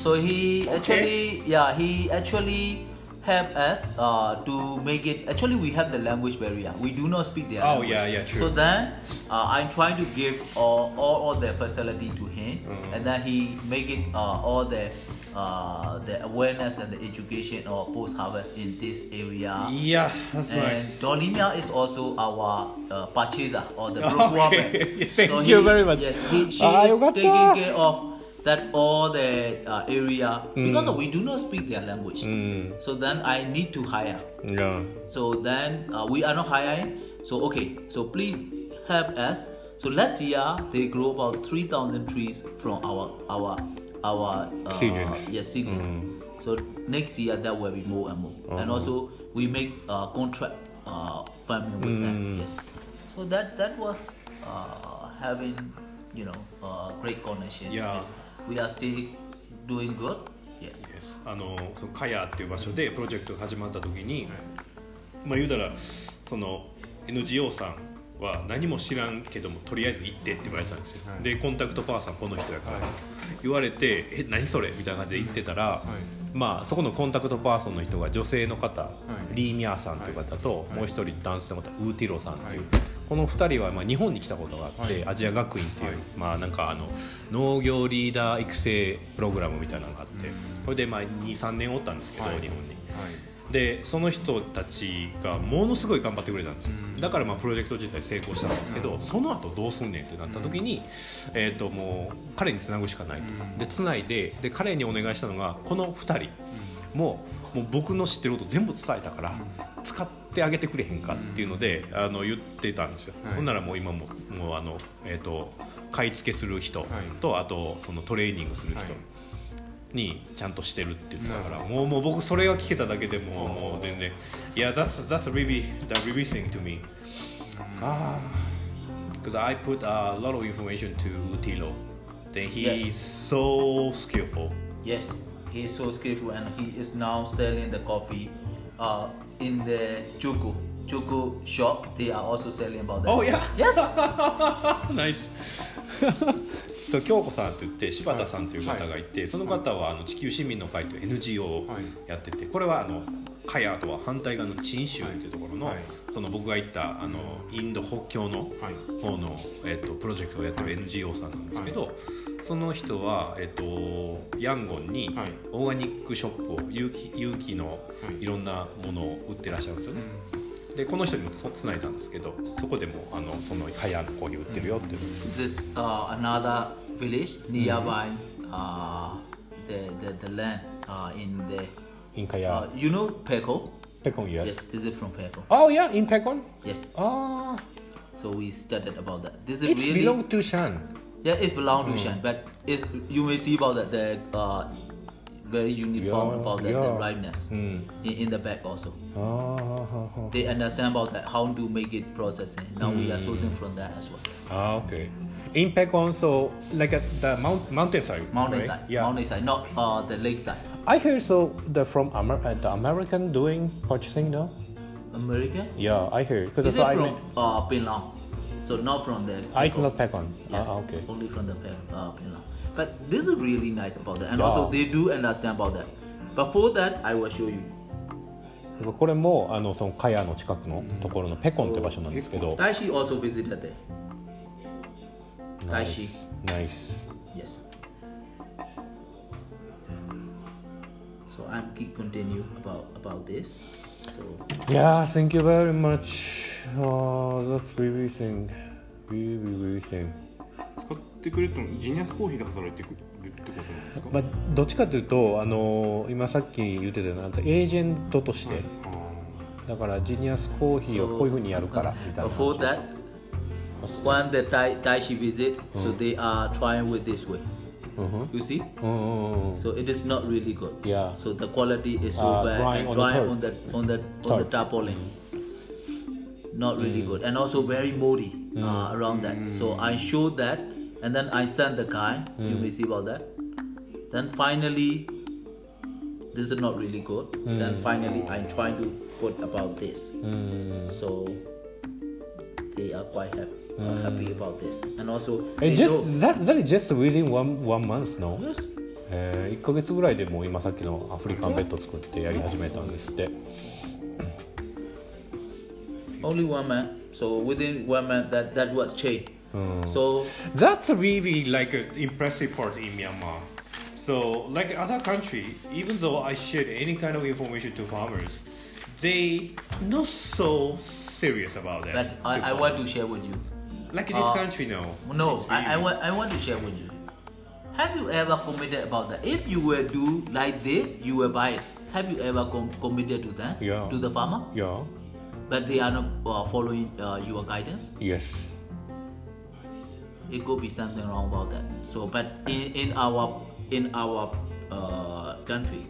So he okay. actually yeah he actually helped us uh, to make it. Actually, we have the language barrier. We do not speak their oh, language. Oh yeah yeah true. So then uh, I'm trying to give all all, all the facility to him, mm-hmm. and then he make it uh, all the. Uh, the awareness and the education or post-harvest in this area. Yeah, that's and nice. Dolinia is also our uh, purchaser or the broker. Okay. Thank so you he, very much. Yes, he, she ah, is taking care of that all the uh, area mm. because we do not speak their language. Mm. So then I need to hire. Yeah. So then uh, we are not hiring. So okay. So please help us. So last year they grow about three thousand trees from our our. Our uh, yes, mm. so next year that will be more and more, oh. and also we make uh, contract uh, farming with mm. them. Yes, so that that was uh, having you know uh, great connection. Yeah, yes. we are still doing good. Yes. Yes. あのそのカヤっていう場所でプロジェクトが始まった時に、まあ言うたらその エヌジーオー さん。は何も知らんけどもとりあえず行ってって言われたんですよ、はい、でコンタクトパーソンこの人やから、はい、言われてえ何それみたいな感じで行ってたら、はい、まあそこのコンタクトパーソンの人が女性の方、はい、リーミャーさんという方と、はい、もう一人男性の方ウーティロさんという、はい、この二人はまあ日本に来たことがあって、はい、アジア学院っていう、はい、まあなんかあの農業リーダー育成プログラムみたいなのがあって、うん、これでまあ にさんねんおったんですけど、はい、日本に、はいでその人たちがものすごい頑張ってくれたんですよ、うん、だからまあプロジェクト自体成功したんですけど、うん、その後どうすんねんってなった時に、うん、えーともう彼につなぐしかないと、うん、でつないで、で彼にお願いしたのがこのふたりも、うん、もう僕の知ってること全部伝えたから、うん、使ってあげてくれへんかっていうので、うん、あの言ってたんですよ、はい、ほんならもう今ももうあの、えーと買い付けする人と、はい、あとそのトレーニングする人、はいにちゃんとしてるって言ってたから、もうもう僕それが聞けただけでももう全然、いや、that's that's really that really thing to me. Ah, because I put a lot of information to Utilo. Then he is so skillful. Yes, he is so skillful, and he is now selling the coffee, uh, in the Chuku Chuku shop. They are also selling about that. Oh yeah, yes, nice. そう京子さんといって柴田さんという方がいて、はい、その方はあの地球市民の会という エヌジーオー をやってて、これはあのカヤとは反対側の陳州というところの、はい、その僕が行ったあのインド北境の方の、はい、えっと、プロジェクトをやってる エヌジーオー さんなんですけど、はい、その人は、えっと、ヤンゴンにオーガニックショップを有機、有機のいろんなものを売ってらっしゃるんですよね。はいでこの人にもつないだんですけど、そこでもあのそのカヤのコーヒー売ってるよって。This is、uh, another village nearby、mm-hmm. uh, the the the land、uh, in the in Kayah.、Uh, you know Pekon? Pekon, yes. Yes, this is from Pekon. Oh yeah, in Pekon. Yes. Ah. So we studied about that. This is really. It belongs to Shan. Yeah, it belongs to、mm. Shan, but it's you may see about that the、uh, very uniform yeah, about that yeah. the brightness、mm. in, in the back also. Ah.They understand about that, how to make it processing. Now mm. we are sourcing from that as well. Ah, okay. In Pekon, so like at the mount, mountainside. Mountainside, right? Yeah. Mountainside, not uh, the lakeside. I hear so the from Amer- uh, the American doing purchasing now. American? Yeah, I hear. Is it I from uh, Penang? So not from the. Pekon. I not Pekon. Yes, ah, okay. Only from the Pe- uh, Penang. But this is really nice about that, and yeah. also they do understand about that. Before that, I will show you.これもあのそのカヤの近くのところのペコンって場所なんですけど。大使 also visited there. 大使。ナイス。Yes. So I keep continue about about this. So yeah, thank you very much. Oh, that's really thing, really really thing. 使ってくれたのジニアスコーヒーで働いてくるってことなんですか？まあどっちかというとあの今さっき言ってたようななんかエージェントとして、はい、だからジニアスコーヒーをこういうふうにやるからみたいな。Before that, when the Thai Taishi visit, so they are trying with this way.Uh-huh. You see? Uh-huh. So it is not really good. Yeah. So the quality is so uh, bad. Drying and drying on the on the on the tarpaulin. Not really mm. good. And also very moldy mm. uh, around that. Mm. So I showed that and then I sent the guy. Mm. You may see about that. Then finally this is not really good. Mm. Then finally I'm trying to put about this. Mm. So they are quite happy.I'm happy about this, and also and just that that is just within one one month, no? Yes. えー、いっかげつぐらいでもう今さっきのアフリカンベッド作ってやり始めたんですって。Only one month, so within one month that that was changed. So that's really like an impressive part in Myanmar. So like other country, even though I share any kind of information to farmers.They not so serious about that. But I, I want to share with you. Like in this uh, country, no. No, really I, I want I want to share with you. Have you ever committed about that? If you were do like this, you will buy it. Have you ever com- committed to that? Yeah. To the farmer? Yeah. But they are not uh, following uh, your guidance? Yes. It could be something wrong about that. So, but in, in our in our uh, country,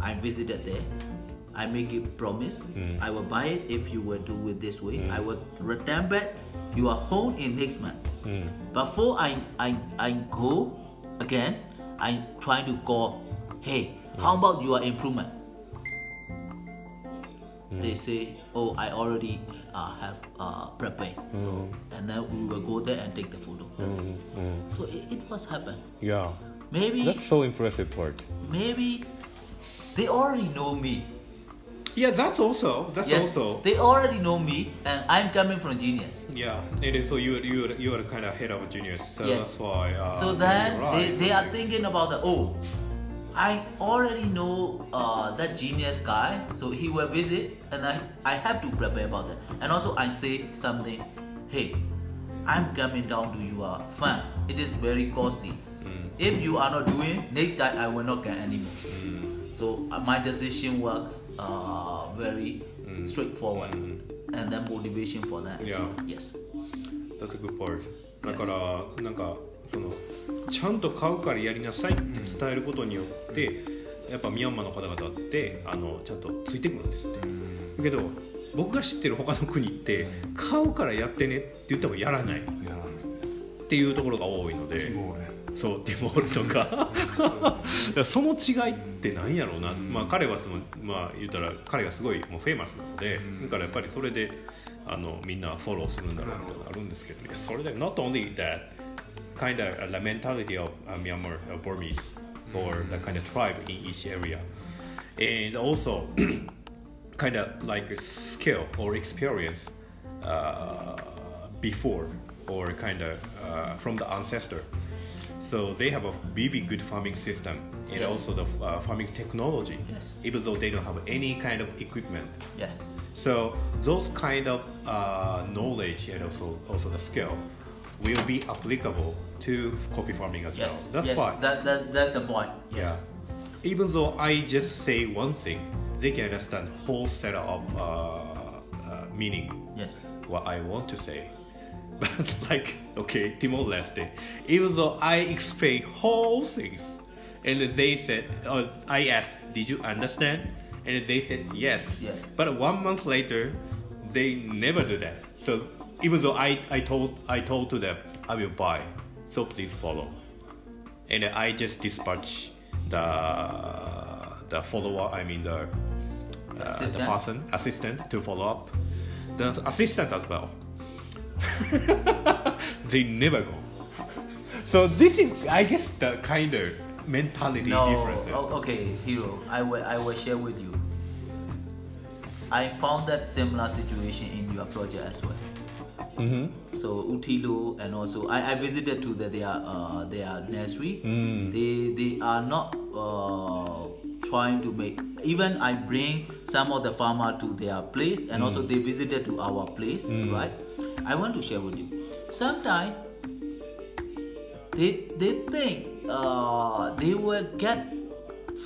I visited there.I make a promise. Mm. I will buy it if you will do it this way. Mm. I will return back your home in next month. Mm. Before I, I, I go again, I try to call, hey, mm. how about your improvement? Mm. They say, oh, I already uh, have uh, prepared. Mm. So, and then we will go there and take the photo. That's mm. it. Mm. So it, it was happened. Yeah. Maybe. That's so impressive part. Maybe they already know me.Yeah, that's also, that's yes, also. They already know me, and I'm coming from Genius. Yeah, it is, so you, you, you are kind of head of Genius, so yes. that's why. Uh, so then they, they are thinking about the, oh, I already know uh, that Genius guy, so he will visit, and I, I have to prepare about that. And also I say something, hey, I'm coming down to your farm. It is very costly. Mm. If you are not doing, next time I will not get anymore. Mm.So uh, my decision was uh, very mm. straightforward, mm. and then motivation for that. Yeah. So, yes. That's a good part. だからなんかそのちゃんと買うからやりなさいって伝えることによって、やっぱミャンマーの方々ってあのちゃんとついてくるんですって。だけど僕が知ってる他の国って買うからやってねって言ってもやらない。やらない。っていうところが多いので。そうティモールとかその違いってなんやろうな、うんまあ、彼はその、まあ、言ったら彼がすごいもうフェイマスなので、うん、だからやっぱりそれであのみんなフォローするんだろうみたいなのあるんですけど、ね、それで not only that kind of the mentality of、uh, Myanmar of Burmese or the kind of tribe in each area and also kind of like skill or experience、uh, before or kind of、uh, from the ancestor.So they have a really good farming system and、yes. also the、uh, farming technology,、yes. even though they don't have any kind of equipment.、Yes. So those kind of、uh, knowledge and also, also the skill will be applicable to coffee farming as、yes. well. That's、yes. why. That, that, that's the point. Yes. Yeah. Even though I just say one thing, they can understand the whole set of uh, uh, meaning. Yes. What I want to say.But like, okay, Timor-Leste, even though I explained whole things, and they said, oh, I asked, did you understand? And they said, yes. yes. But one month later, they never do that. So even though I, I, told, I told to them, I will buy, so please follow. And I just dispatch the, the follower, I mean the, uh, the person, assistant to follow up. The assistant as well.They never go. So this is, I guess, the kind of mentality no, differences. Oh, okay, Hiro, I will, I will share with you. I found that similar situation in your project as well. Mm-hmm. So Utilo and also I, I visited to the, their, uh, their nursery. Mm. They, they are not uh, trying to make. Even I bring some of the farmer to their place, and mm. also they visited to our place, mm. right? I want to share with you. Sometimes they they think uh, they will get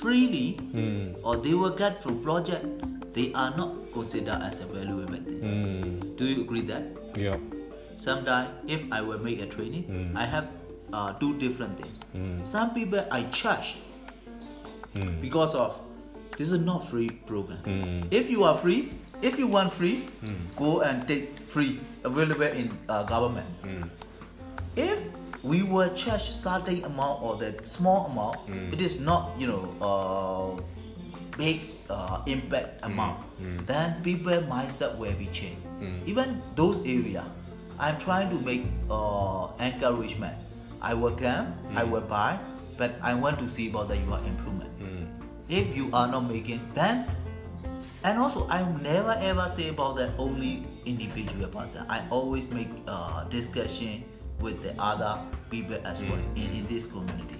freely, mm. or they will get through project. They are not considered as a valuable thing. Mm. Do you agree that? Yeah. Sometimes if I will make a training, mm. I have uh, two different things. Mm. Some people I charge mm. because of this is not free program. Mm. If you are free, if you want free, mm. go and take free available in uh, government. Mm. If we will charge certain amount or that small amount, mm. it is not, you know, uh, big uh, impact amount. Mm. Mm. Then people mindset will be changed. Mm. Even those area. I'm trying to make uh, encouragement. I will come, mm. I will buy, but I want to see about that your improvement. Mm. If you are not making, then, and also I never ever say about that only individual person. I always make uh, discussion with the other people as mm. well in, in this community.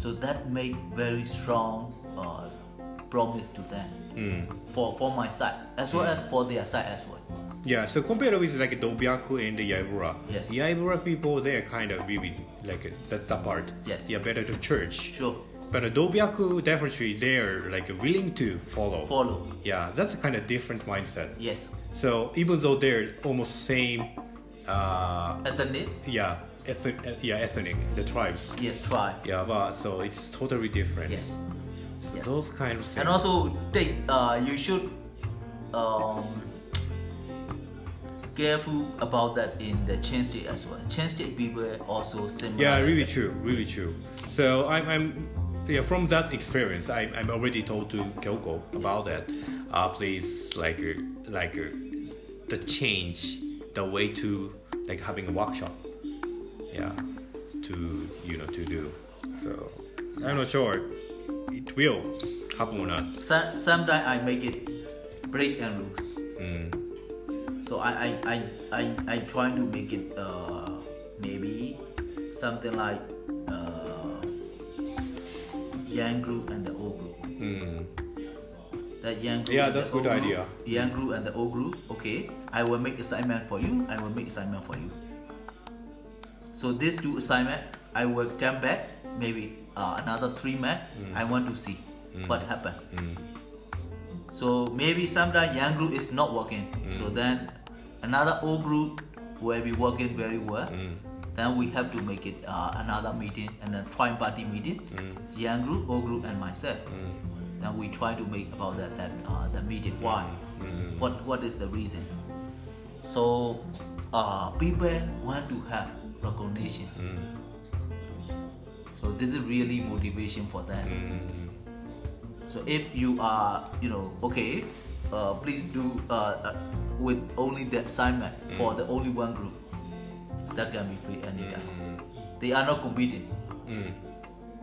So that make very strong uh, promise to them mm. for, for my side, as well mm. as for their side as well. Yeah, so compared with like Dobyaku and Yaibura, yes. Yaibura people, they are kind of vivid, like that, that part. Yes. Yeah, better to church. Sure. But uh, Dobyaku, definitely, they are like willing to follow. Follow. Yeah, that's a kind of different mindset. Yes. So even though they're almost same... Uh, ethnic? Yeah, ethnic, yeah, ethnic, the tribes. Yes, tribe. Yeah, but so it's totally different. Yes. So yes. those kind of things. And also, they, uh, you should... Um, careful about that in the Chin State as well. Chin State people also similar. Yeah, really true, really true. So I'm, I'm yeah, from that experience, I, I'm already told to Kyoko about yes. that. Uh, please, like, like the change, the way to like having a workshop. Yeah, to you know to do. So I'm not sure it will happen or not. So, sometimes I make it break and loose. Mm. So I, I, I, I, I trying to make it uh, maybe something like uh, young group and the old group. Mm. That young group. Yeah, that's a good idea. Group, young group and the old group. Okay, I will make assignment for you. I will make assignment for you. So these two assignment, I will come back maybe uh, another three months. Mm. I want to see mm. what happened. Mm. So maybe sometimes young group is not working. Mm. So then another old group will be working very well. Mm. Then we have to make it uh, another meeting and then tri party meeting. Mm. Young group, old group, and myself. Mm. Then we try to make about that that uh, the meeting. Why? Mm. What what is the reason? So uh, people want to have recognition. Mm. So this is really motivation for them. Mm. So if you are, you know, okay, uh, please do uh, uh, with only the assignment mm. for the only one group. That can be free anytime. Mm. They are not competing. Mm.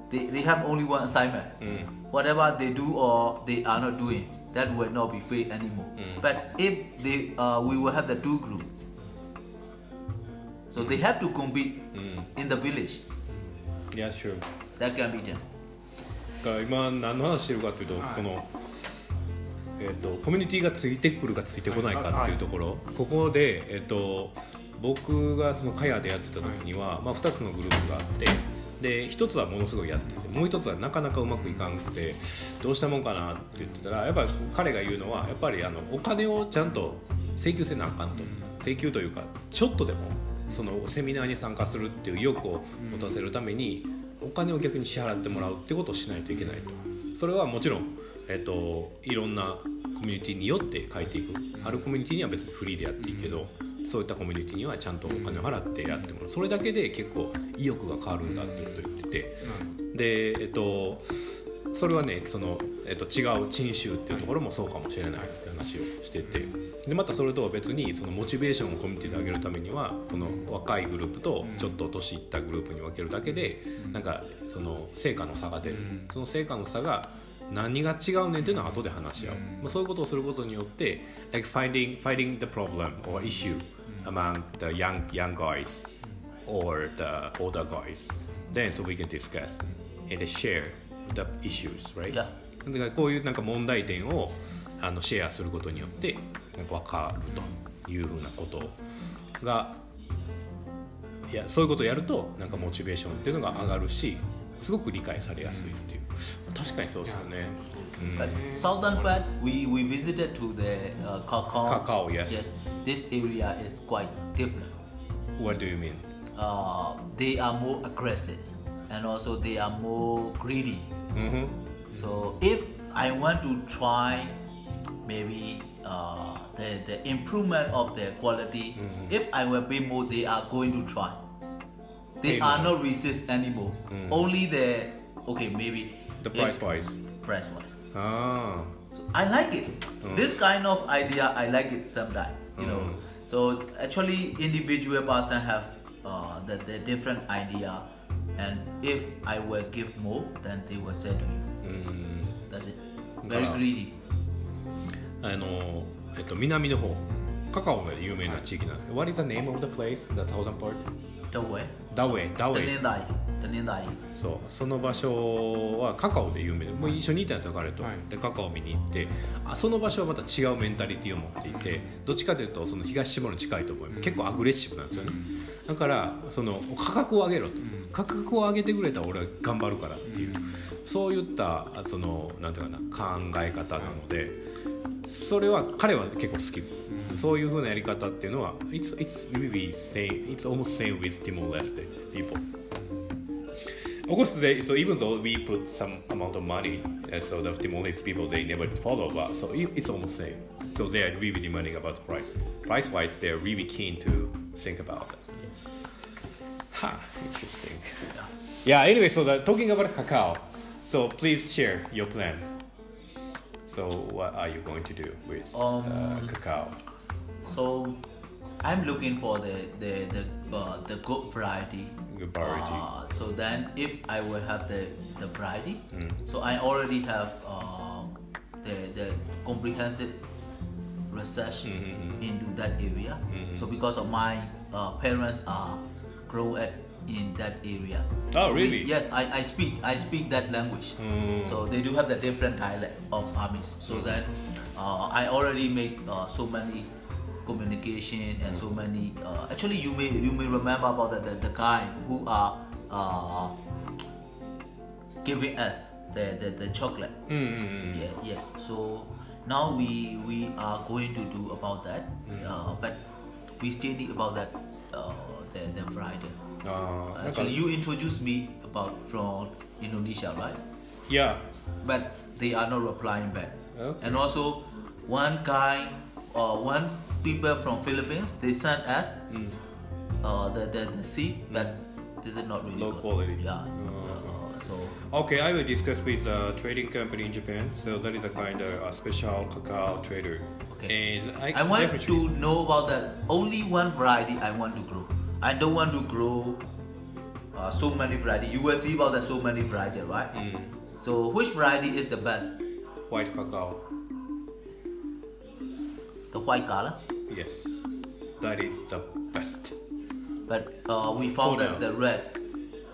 They they have only one assignment. Mm. Whatever they do or they are not doing, that will not be free anymore. Mm. But if they, uh, we will have the two group. So they have to compete mm. in the village. Yeah, sure. That can be done. 今何の話してるかというと、はい、この、えー、とコミュニティがついてくるかついてこないかっていうところ、はい、ここで、えー、と僕がそのカヤでやってた時には、はいまあ、ふたつのグループがあってでひとつはものすごいやっててもうひとつはなかなかうまくいかなくてどうしたもんかなって言ってたらやっぱり彼が言うのはやっぱりあのお金をちゃんと請求せなあかんと請求というかちょっとでもそのセミナーに参加するっていう意欲を持たせるために、うんお金を逆に支払ってもらうってことをしないといけないとそれはもちろん、えっと、いろんなコミュニティによって変えていくあるコミュニティには別にフリーでやっていいけどそういったコミュニティにはちゃんとお金を払ってやってもらうそれだけで結構意欲が変わるんだってことを言っててで、えっと、それはねその、えっと、違う陳州っていうところもそうかもしれないって話をしててでまたそれとは別にそのモチベーションをコミュニティで上げるためにはその若いグループとちょっと年いったグループに分けるだけでなんかその成果の差が出るその成果の差が何が違うねんっていうのは後で話し合う、まあ、そういうことをすることによって like finding, finding the problem or issue among the young, young guys or the older guys then so we can discuss and share the issues right? Yeah. だからこういうなんか問題点をあのシェアすることによってなんか分かるというふうなことが、いやそういうことをやるとなんかモチベーションっていうのが上がるし、すごく理解されやすいっていう。確かにそうですよね。Southern part, we we visited to the uh, Kakao. Kakao, yes. Yes. This area is quite different. What do you mean? Uh, they are more aggressive, and also they are more greedy. Mm-hmm. So if I want to try, maybe uh, the the improvement of their quality, mm-hmm. if I will pay more, they are going to try. They pay are more. Not resist anymore. Mm. Only the okay, maybe the price wise. Price wise. Ah. So I like it. Mm. This kind of idea, I like it sometimes. You mm. know. So actually, individual person have uh, the, the different idea, and if I will give more, then they will say to you. Mm. That's it. Very greedy. あの、えっと、南の方、カカオが有名な地域なんですけど、What is the name of the place? The southern part? Dawe. Dawe. Dawe.そう、その場所はカカオで有名で、もう一緒にいたんですよ彼と、はい、でカカオ見に行って、あその場所はまた違うメンタリティを持っていて、どっちかというとその東島に近いと思います、うん、結構アグレッシブなんですよね、うん、だからその価格を上げろと、うん、価格を上げてくれたら俺は頑張るからっていう、うん、そういったそのなんていうかな考え方なので、それは彼は結構好き、うん、そういう風なやり方っていうのは it's, it's, maybe same, it's almost same with Timor-Leste people.Of course, they, so even though we put some amount of money, so the Timorese people, they never follow us. So it, it's almost the same. So they are really demanding about the price. Price-wise, they are really keen to think about it. Yes. Ha, interesting. Yeah, anyway, so the, talking about cacao, so please share your plan. So what are you going to do with um, uh, cacao? So I'm looking for the, the, the, uh, the good variety.Uh, so then if I will have the, the variety, mm. so I already have uh, the, the comprehensive research mm-hmm. into that area. Mm-hmm. So because of my uh, parents are grow at in that area. Oh, so really? We, yes, I, I speak I speak that language. Mm. So they do have the different dialect of Amis. So mm. then uh, I already make uh, so many.communication and so many uh, actually you may you may remember about the, the, the guy who are uh, giving us the, the, the chocolate mm-hmm. yeah, yes so now we we are going to do about that mm-hmm. uh, but we still need about that uh, the, the variety uh, actually okay. You introduced me about from Indonesia, right? Yeah, but they are not replying back. Okay. And also one guy or uh, one people from Philippines, they sent us mm. uh, the, the, the seed, but this is not really low good. Quality. Yeah. Uh, uh, so. Okay, I will discuss with a trading company in Japan. So that is a kind of a special cacao trader. Okay. And I, I want definitely... to know about that. Only one variety I want to grow. I don't want to grow uh, so many variety. You will see about that so many variety, right? Mm. So which variety is the best? White cacao.The white color? Yes, that is the best. But uh, we found that the red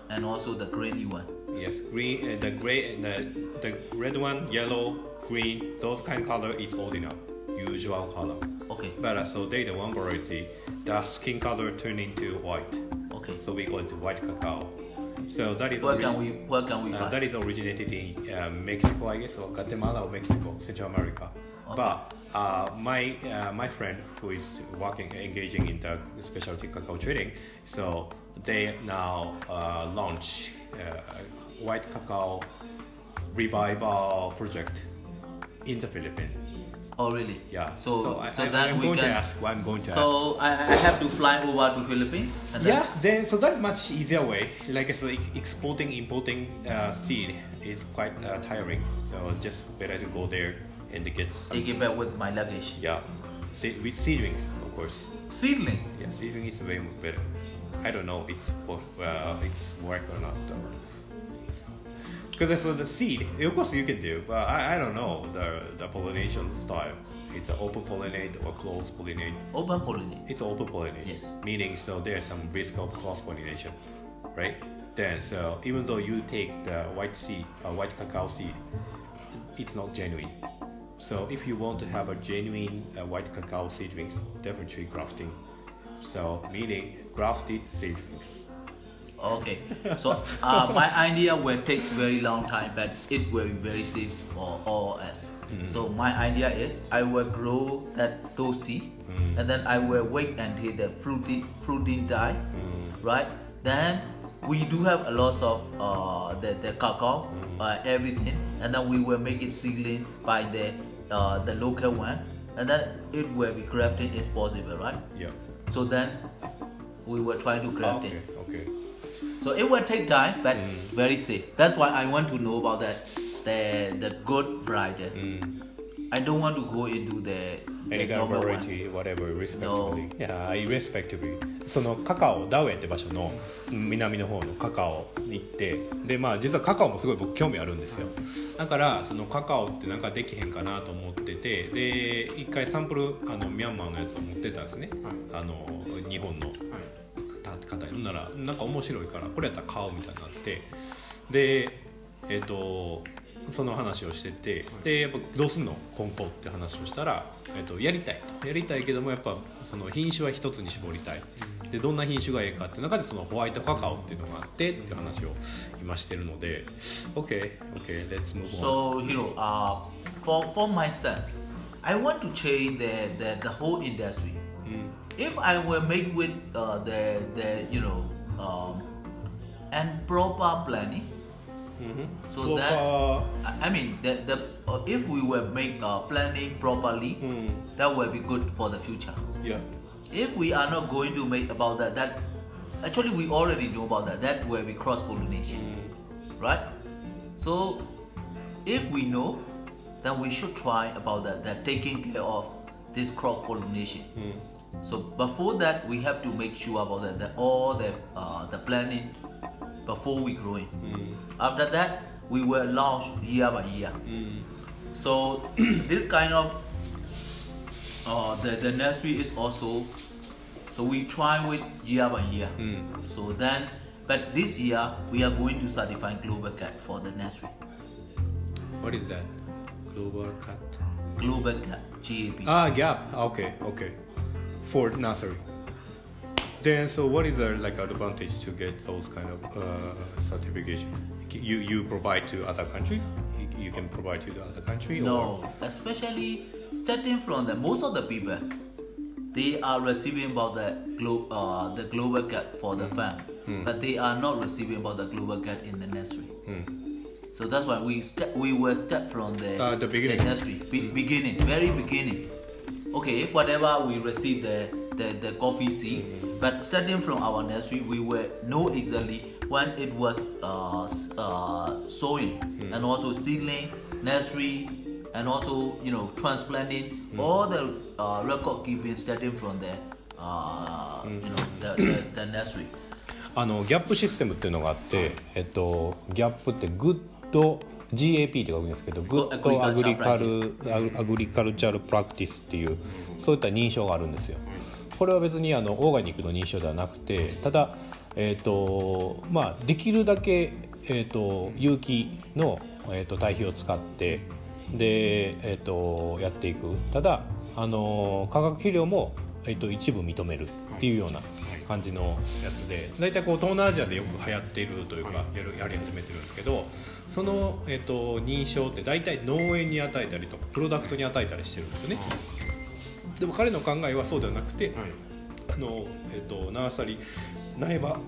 and also the grainy one. Yes, green, uh, the gray, the the red one, yellow, green, those kind of color is ordinary, usual color. Okay. But uh, so they the one variety, the skin color turn into white. Okay. So we go into white cacao. So that is. Where origi- can we? Where can we uh, find? That is originated in uh, Mexico, I guess, or Guatemala or Mexico, Central America. Okay. But.Uh, my uh, my friend who is working engaging in the specialty cacao trading, so they now uh, launch uh, white cacao revival project in the Philippines. Oh really? Yeah. So so, I, so I, then I'm we going can. To ask, I'm going to so ask. I, I have to fly over to Philippines. And then... Yeah. Then so that's much easier way. Like so, exporting importing uh, seed is quite uh, tiring. So just better to go there.And it gets take it back with my luggage. Yeah, Se- with seedlings, of course. Seedling? Yeah, seedling is way better. I don't know if it's work, uh, it's work or not. Because so the seed, of course you can do, but I, I don't know the, the pollination style. It's open pollinate or closed pollinate. Open pollinate. It's open pollinate. Yes. Meaning so there's some risk of cross pollination, right? Then so even though you take the white seed, uh, white cacao seed. it's not genuine. So if you want to have a genuine uh, white cacao seedlings, definitely grafting. So meaning grafted seedlings. Okay, so uh, my idea will take very long time, but it will be very safe for all of us. Mm-hmm. So my idea is I will grow that those seeds, mm-hmm. and then I will wait until the fruity fruiting die, mm-hmm. right? Then we do have a lot of uh, the the cacao, mm-hmm. uh, everything, and then we will make it seedling by the uh, the local one, and then it will be crafted as possible, right? Yeah. So then we will try to craft okay, it. Okay. So it will take time, but mm. very safe. That's why I want to know about that, the the good variety. Mm. I don't want to go into the any kind of variety, whatever, respectively. Yeah, I respectively. そのカカオダウエって場所の南の方のカカオに行って、でまあ実はカカオもすごい僕興味あるんですよ。だからそのカカオってなんかできへんかなと思ってて、で一回サンプルあのミャンマーのやつを持ってたんですね。はい、あの日本の。はい方ならなんか面白いからこれやったら買おうみたいになってでえっ、ー、とその話をしててでやっぱどうすんの梱包って話をしたら、えー、とやりたいやりたいけどもやっぱその品種は一つに絞りたいでどんな品種がいいかって中でそのホワイトカカオっていうのがあってっていう話を今してるので OK OK let's move on. So you know、uh, for for my sense I want to change the the the whole industry.、Mm.If I will make with uh, the the you know um, and proper planning, mm-hmm. so proper. That I mean the the uh, if we will make uh, planning properly, mm. that will be good for the future. Yeah. If we are not going to make about that, that actually we already know about that. That will be cross pollination, mm. right? So if we know, then we should try about that. That taking care of this cross pollination. Mm.So before that, we have to make sure about that, that all the uh, the planning before we grow it. Mm. After that, we will launch year by year. Mm. So this kind of uh, the the nursery is also so we try with year by year. Mm. So then, but this year we are going to certify GlobalCat for the nursery. What is that? GlobalCat. GlobalCat. G A P. Ah, G A P. Okay, okay.For nursery. Then, so what is the like advantage to get those kind of uh, certification? You you provide to other country? You can provide to the other country? No, or? Especially starting from the most of the people, they are receiving about the glo- uh, the GlobalCat for the farm, mm. but they are not receiving about the GlobalCat in the nursery. Mm. So that's why we st- we were start from the, uh, the, beginning. the nursery Be- mm. beginning, very beginning.Okay, whatever we receive the, the, the coffee seed, mm-hmm. but starting from our nursery, we will know exactly when it was uh, uh, sowing, mm-hmm. and also seedling, nursery, and also you know transplanting, mm-hmm. all the uh, record keeping starting from the uh, mm-hmm. you know the, the, the nursery. あのギャップシステムっていうのがあって、えっとギャップってグッドジーエーピー って書くんですけどグッドアグリカルアグリカルチャルプラクティスっていうそういった認証があるんですよ。これは別にあのオーガニックの認証ではなくてただ、えーとまあ、できるだけ、えーと有機の、えーと堆肥を使ってで、えーとやっていくただあの化学肥料も、えーと一部認めるっていうような感じのやつで大体こう東南アジアでよく流行っているというかやり始めてるんですけどその、えっと、認証って大体農園に与えたりとかプロダクトに与えたりしてるんですよねでも彼の考えはそうではなくて、はいあのえっと、ナーサリー苗場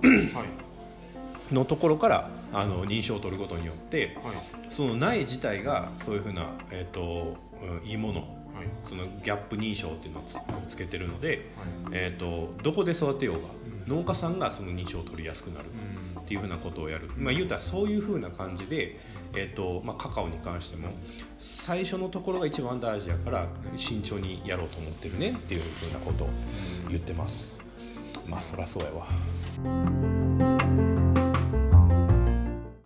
のところからあの認証を取ることによって、はい、その苗自体がそういうふうな、えっと、いいものそのギャップ認証っていうのを つ, つけてるので、はいえー、とどこで育てようが、うん、農家さんがその認証を取りやすくなるっていうふうなことをやる、うんまあ、言うたらそういうふうな感じで、えーとまあ、カカオに関しても最初のところが一番大事やから慎重にやろうと思ってるねっていうふうなことを言ってますまあそらそうやわ